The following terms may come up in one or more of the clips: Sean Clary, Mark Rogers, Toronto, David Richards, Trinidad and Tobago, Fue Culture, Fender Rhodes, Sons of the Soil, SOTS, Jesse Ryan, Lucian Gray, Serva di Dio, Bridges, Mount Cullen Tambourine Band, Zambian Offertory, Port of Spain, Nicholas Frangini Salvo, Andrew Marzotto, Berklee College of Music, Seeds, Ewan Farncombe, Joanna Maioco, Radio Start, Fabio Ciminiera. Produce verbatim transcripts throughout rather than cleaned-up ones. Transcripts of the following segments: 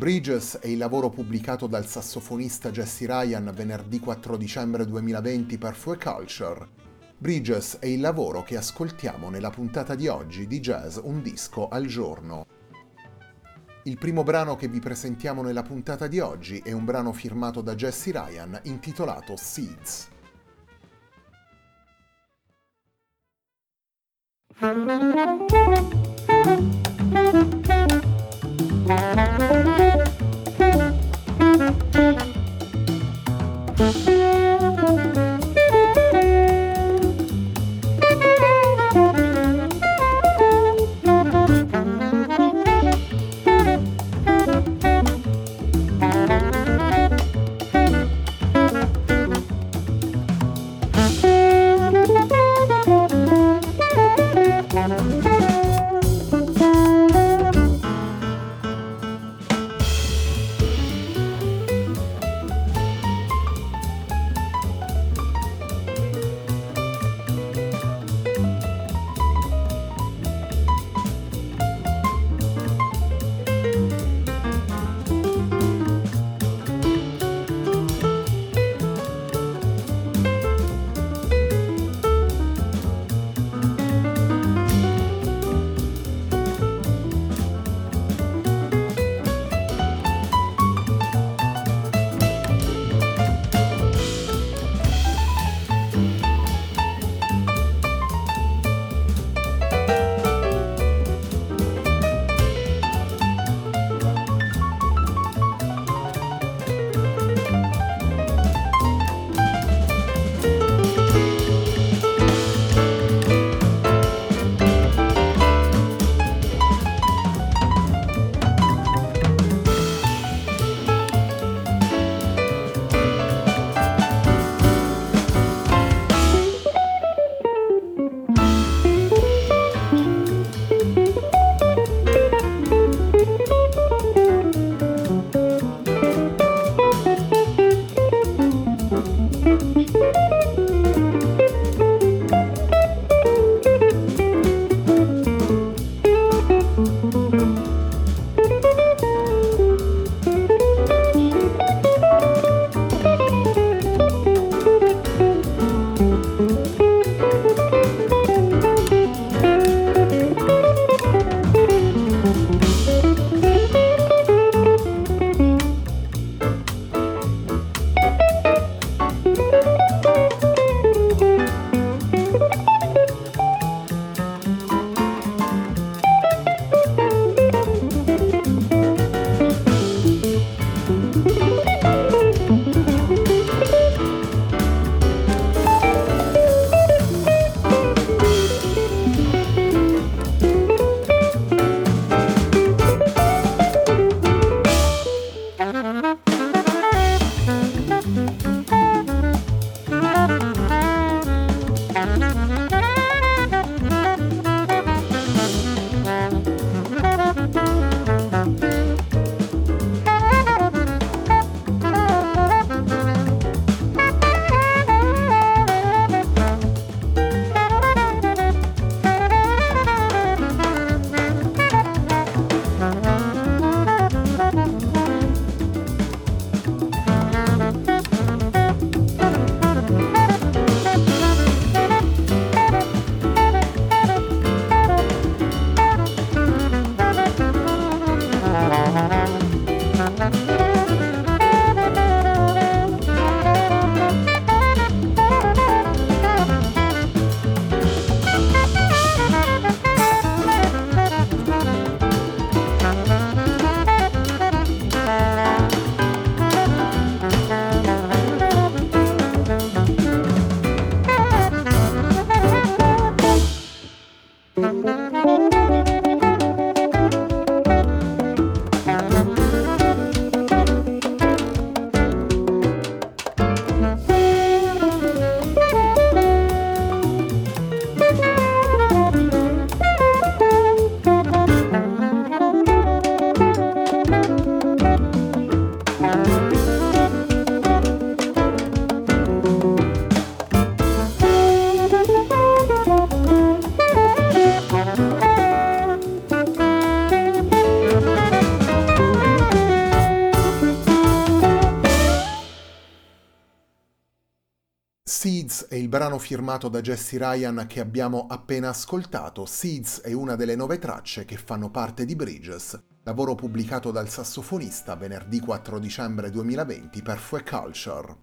Bridges è il lavoro pubblicato dal sassofonista Jesse Ryan venerdì quattro dicembre duemilaventi per Fue Culture. Bridges è il lavoro che ascoltiamo nella puntata di oggi di Jazz Un Disco al Giorno. Il primo brano che vi presentiamo nella puntata di oggi è un brano firmato da Jesse Ryan intitolato Seeds. Thank you. Seeds è il brano firmato da Jesse Ryan che abbiamo appena ascoltato. Seeds è una delle nove tracce che fanno parte di Bridges, lavoro pubblicato dal sassofonista venerdì quattro dicembre duemilaventi per Fue Culture.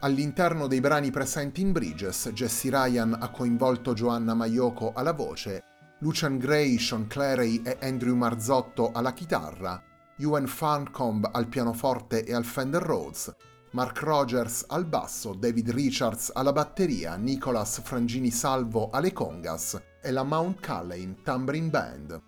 All'interno dei brani presenti in Bridges, Jesse Ryan ha coinvolto Joanna Maioco alla voce, Lucian Gray, Sean Clary e Andrew Marzotto alla chitarra, Ewan Farncombe al pianoforte e al Fender Rhodes, Mark Rogers al basso, David Richards alla batteria, Nicholas Frangini Salvo alle congas e la Mount Cullen Tambourine Band.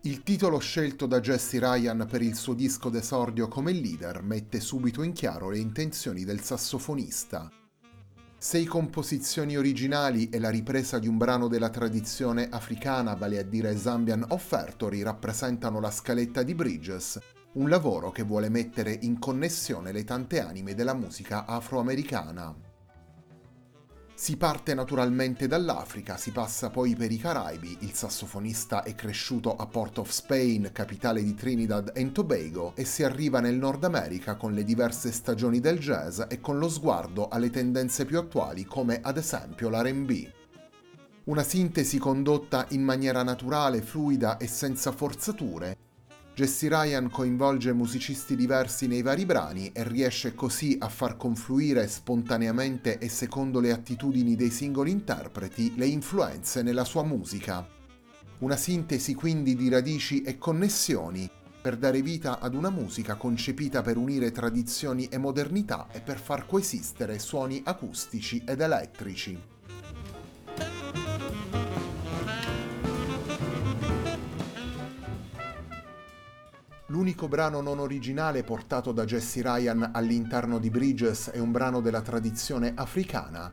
Il titolo scelto da Jesse Ryan per il suo disco d'esordio come leader mette subito in chiaro le intenzioni del sassofonista. Sei composizioni originali e la ripresa di un brano della tradizione africana, vale a dire Zambian Offertory, rappresentano la scaletta di Bridges, un lavoro che vuole mettere in connessione le tante anime della musica afroamericana. Si parte naturalmente dall'Africa, si passa poi per i Caraibi, il sassofonista è cresciuto a Port of Spain, capitale di Trinidad and Tobago, e si arriva nel Nord America con le diverse stagioni del jazz e con lo sguardo alle tendenze più attuali come ad esempio l'R and B. Una sintesi condotta in maniera naturale, fluida e senza forzature. Jesse Ryan coinvolge musicisti diversi nei vari brani e riesce così a far confluire spontaneamente e secondo le attitudini dei singoli interpreti le influenze nella sua musica. Una sintesi quindi di radici e connessioni per dare vita ad una musica concepita per unire tradizioni e modernità e per far coesistere suoni acustici ed elettrici. L'unico brano non originale portato da Jesse Ryan all'interno di Bridges è un brano della tradizione africana.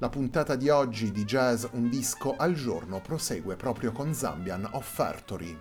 La puntata di oggi di Jazz Un Disco al Giorno prosegue proprio con Zambian Offertory.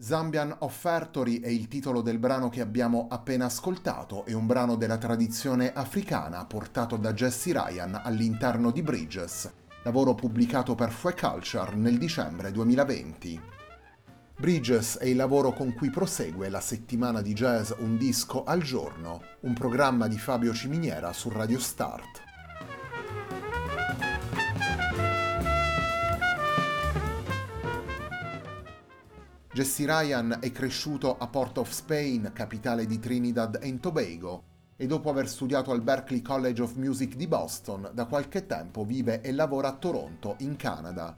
Zambian Offertory è il titolo del brano che abbiamo appena ascoltato, è un brano della tradizione africana portato da Jesse Ryan all'interno di Bridges, lavoro pubblicato per Fue Culture nel dicembre duemilaventi. Bridges è il lavoro con cui prosegue la settimana di jazz Un disco al giorno, un programma di Fabio Ciminiera su Radio Start. Jesse Ryan è cresciuto a Port of Spain, capitale di Trinidad and Tobago, e dopo aver studiato al Berklee College of Music di Boston, da qualche tempo vive e lavora a Toronto, in Canada.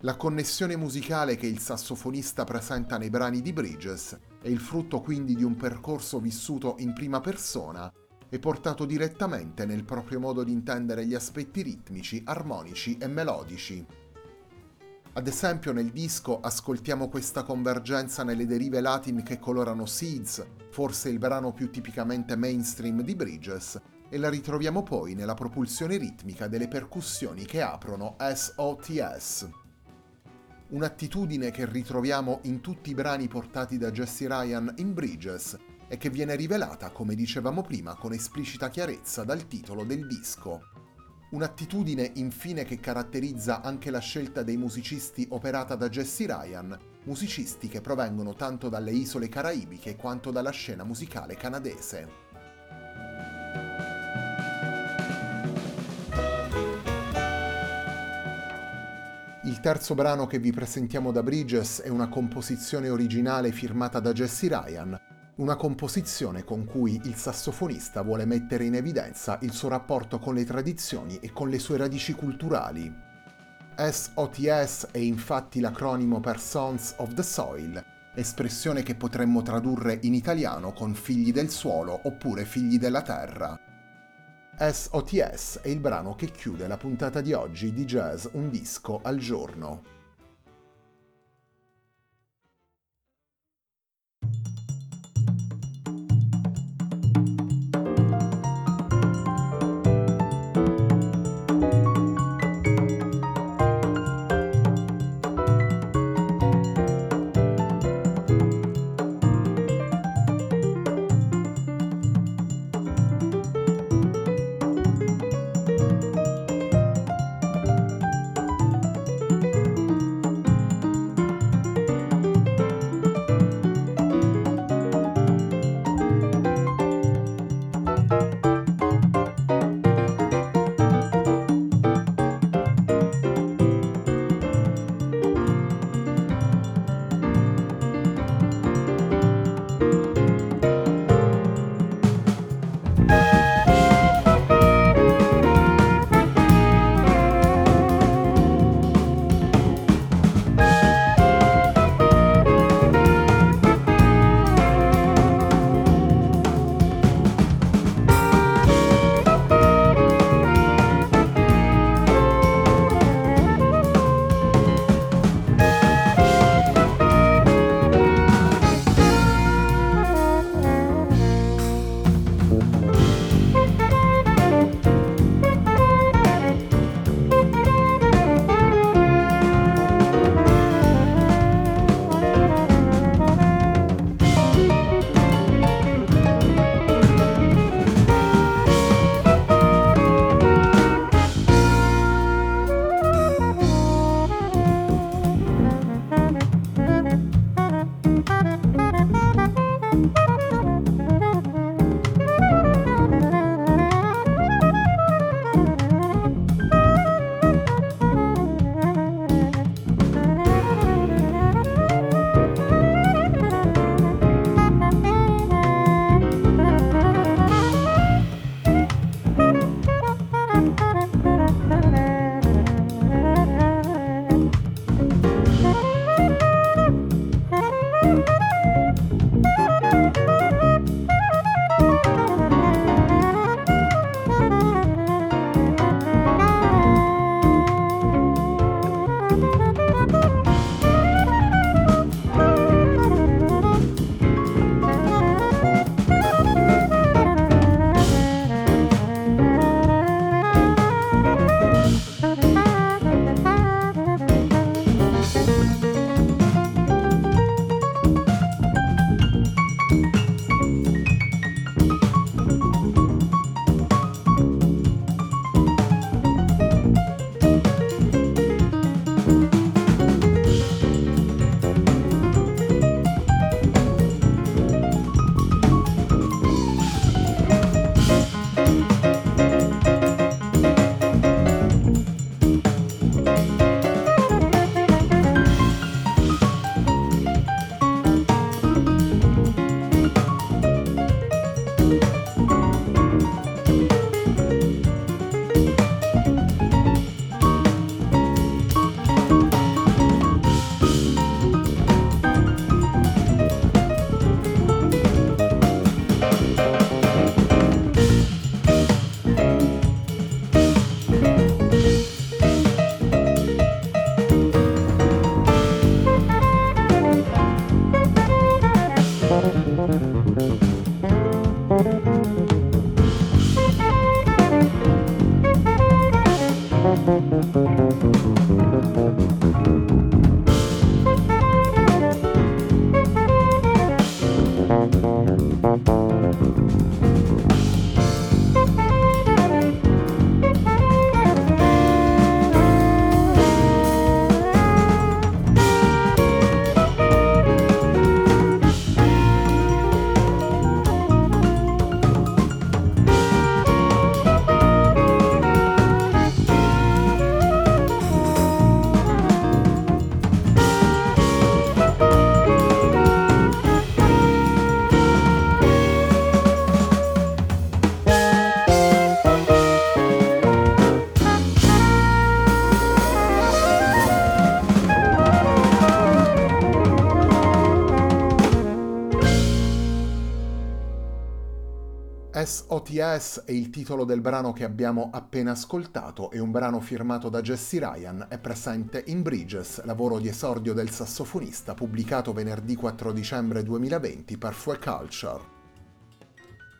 La connessione musicale che il sassofonista presenta nei brani di Bridges è il frutto quindi di un percorso vissuto in prima persona e portato direttamente nel proprio modo di intendere gli aspetti ritmici, armonici e melodici. Ad esempio nel disco ascoltiamo questa convergenza nelle derive latin che colorano Seeds, forse il brano più tipicamente mainstream di Bridges, e la ritroviamo poi nella propulsione ritmica delle percussioni che aprono S O T S. Un'attitudine che ritroviamo in tutti i brani portati da Jesse Ryan in Bridges e che viene rivelata, come dicevamo prima, con esplicita chiarezza dal titolo del disco. Un'attitudine infine che caratterizza anche la scelta dei musicisti operata da Jesse Ryan, musicisti che provengono tanto dalle isole caraibiche quanto dalla scena musicale canadese. Il terzo brano che vi presentiamo da Bridges è una composizione originale firmata da Jesse Ryan, una composizione con cui il sassofonista vuole mettere in evidenza il suo rapporto con le tradizioni e con le sue radici culturali. S O T S è infatti l'acronimo per Sons of the Soil, espressione che potremmo tradurre in italiano con figli del suolo oppure figli della terra. S O T S è il brano che chiude la puntata di oggi di Jazz Un disco al giorno. O T S è il titolo del brano che abbiamo appena ascoltato, e un brano firmato da Jesse Ryan è presente in Bridges, lavoro di esordio del sassofonista, pubblicato venerdì quattro dicembre duemilaventi per Fue Culture.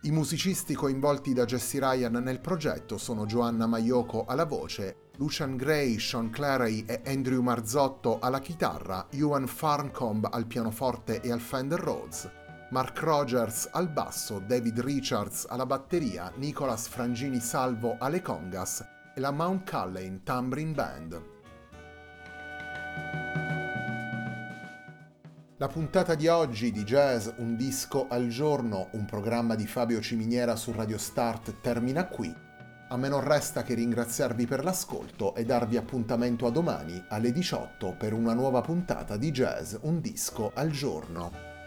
I musicisti coinvolti da Jesse Ryan nel progetto sono Joanna Maioco alla voce, Lucian Gray, Sean Clary e Andrew Marzotto alla chitarra, Ewan Farncombe al pianoforte e al Fender Rhodes, Mark Rogers al basso, David Richards alla batteria, Nicholas Frangini Salvo alle congas e la Mount Cullen Tambourine Band. La puntata di oggi di Jazz, un disco al giorno, un programma di Fabio Ciminiera su Radio Start, termina qui. A me non resta che ringraziarvi per l'ascolto e darvi appuntamento a domani alle diciotto per una nuova puntata di Jazz, un disco al giorno.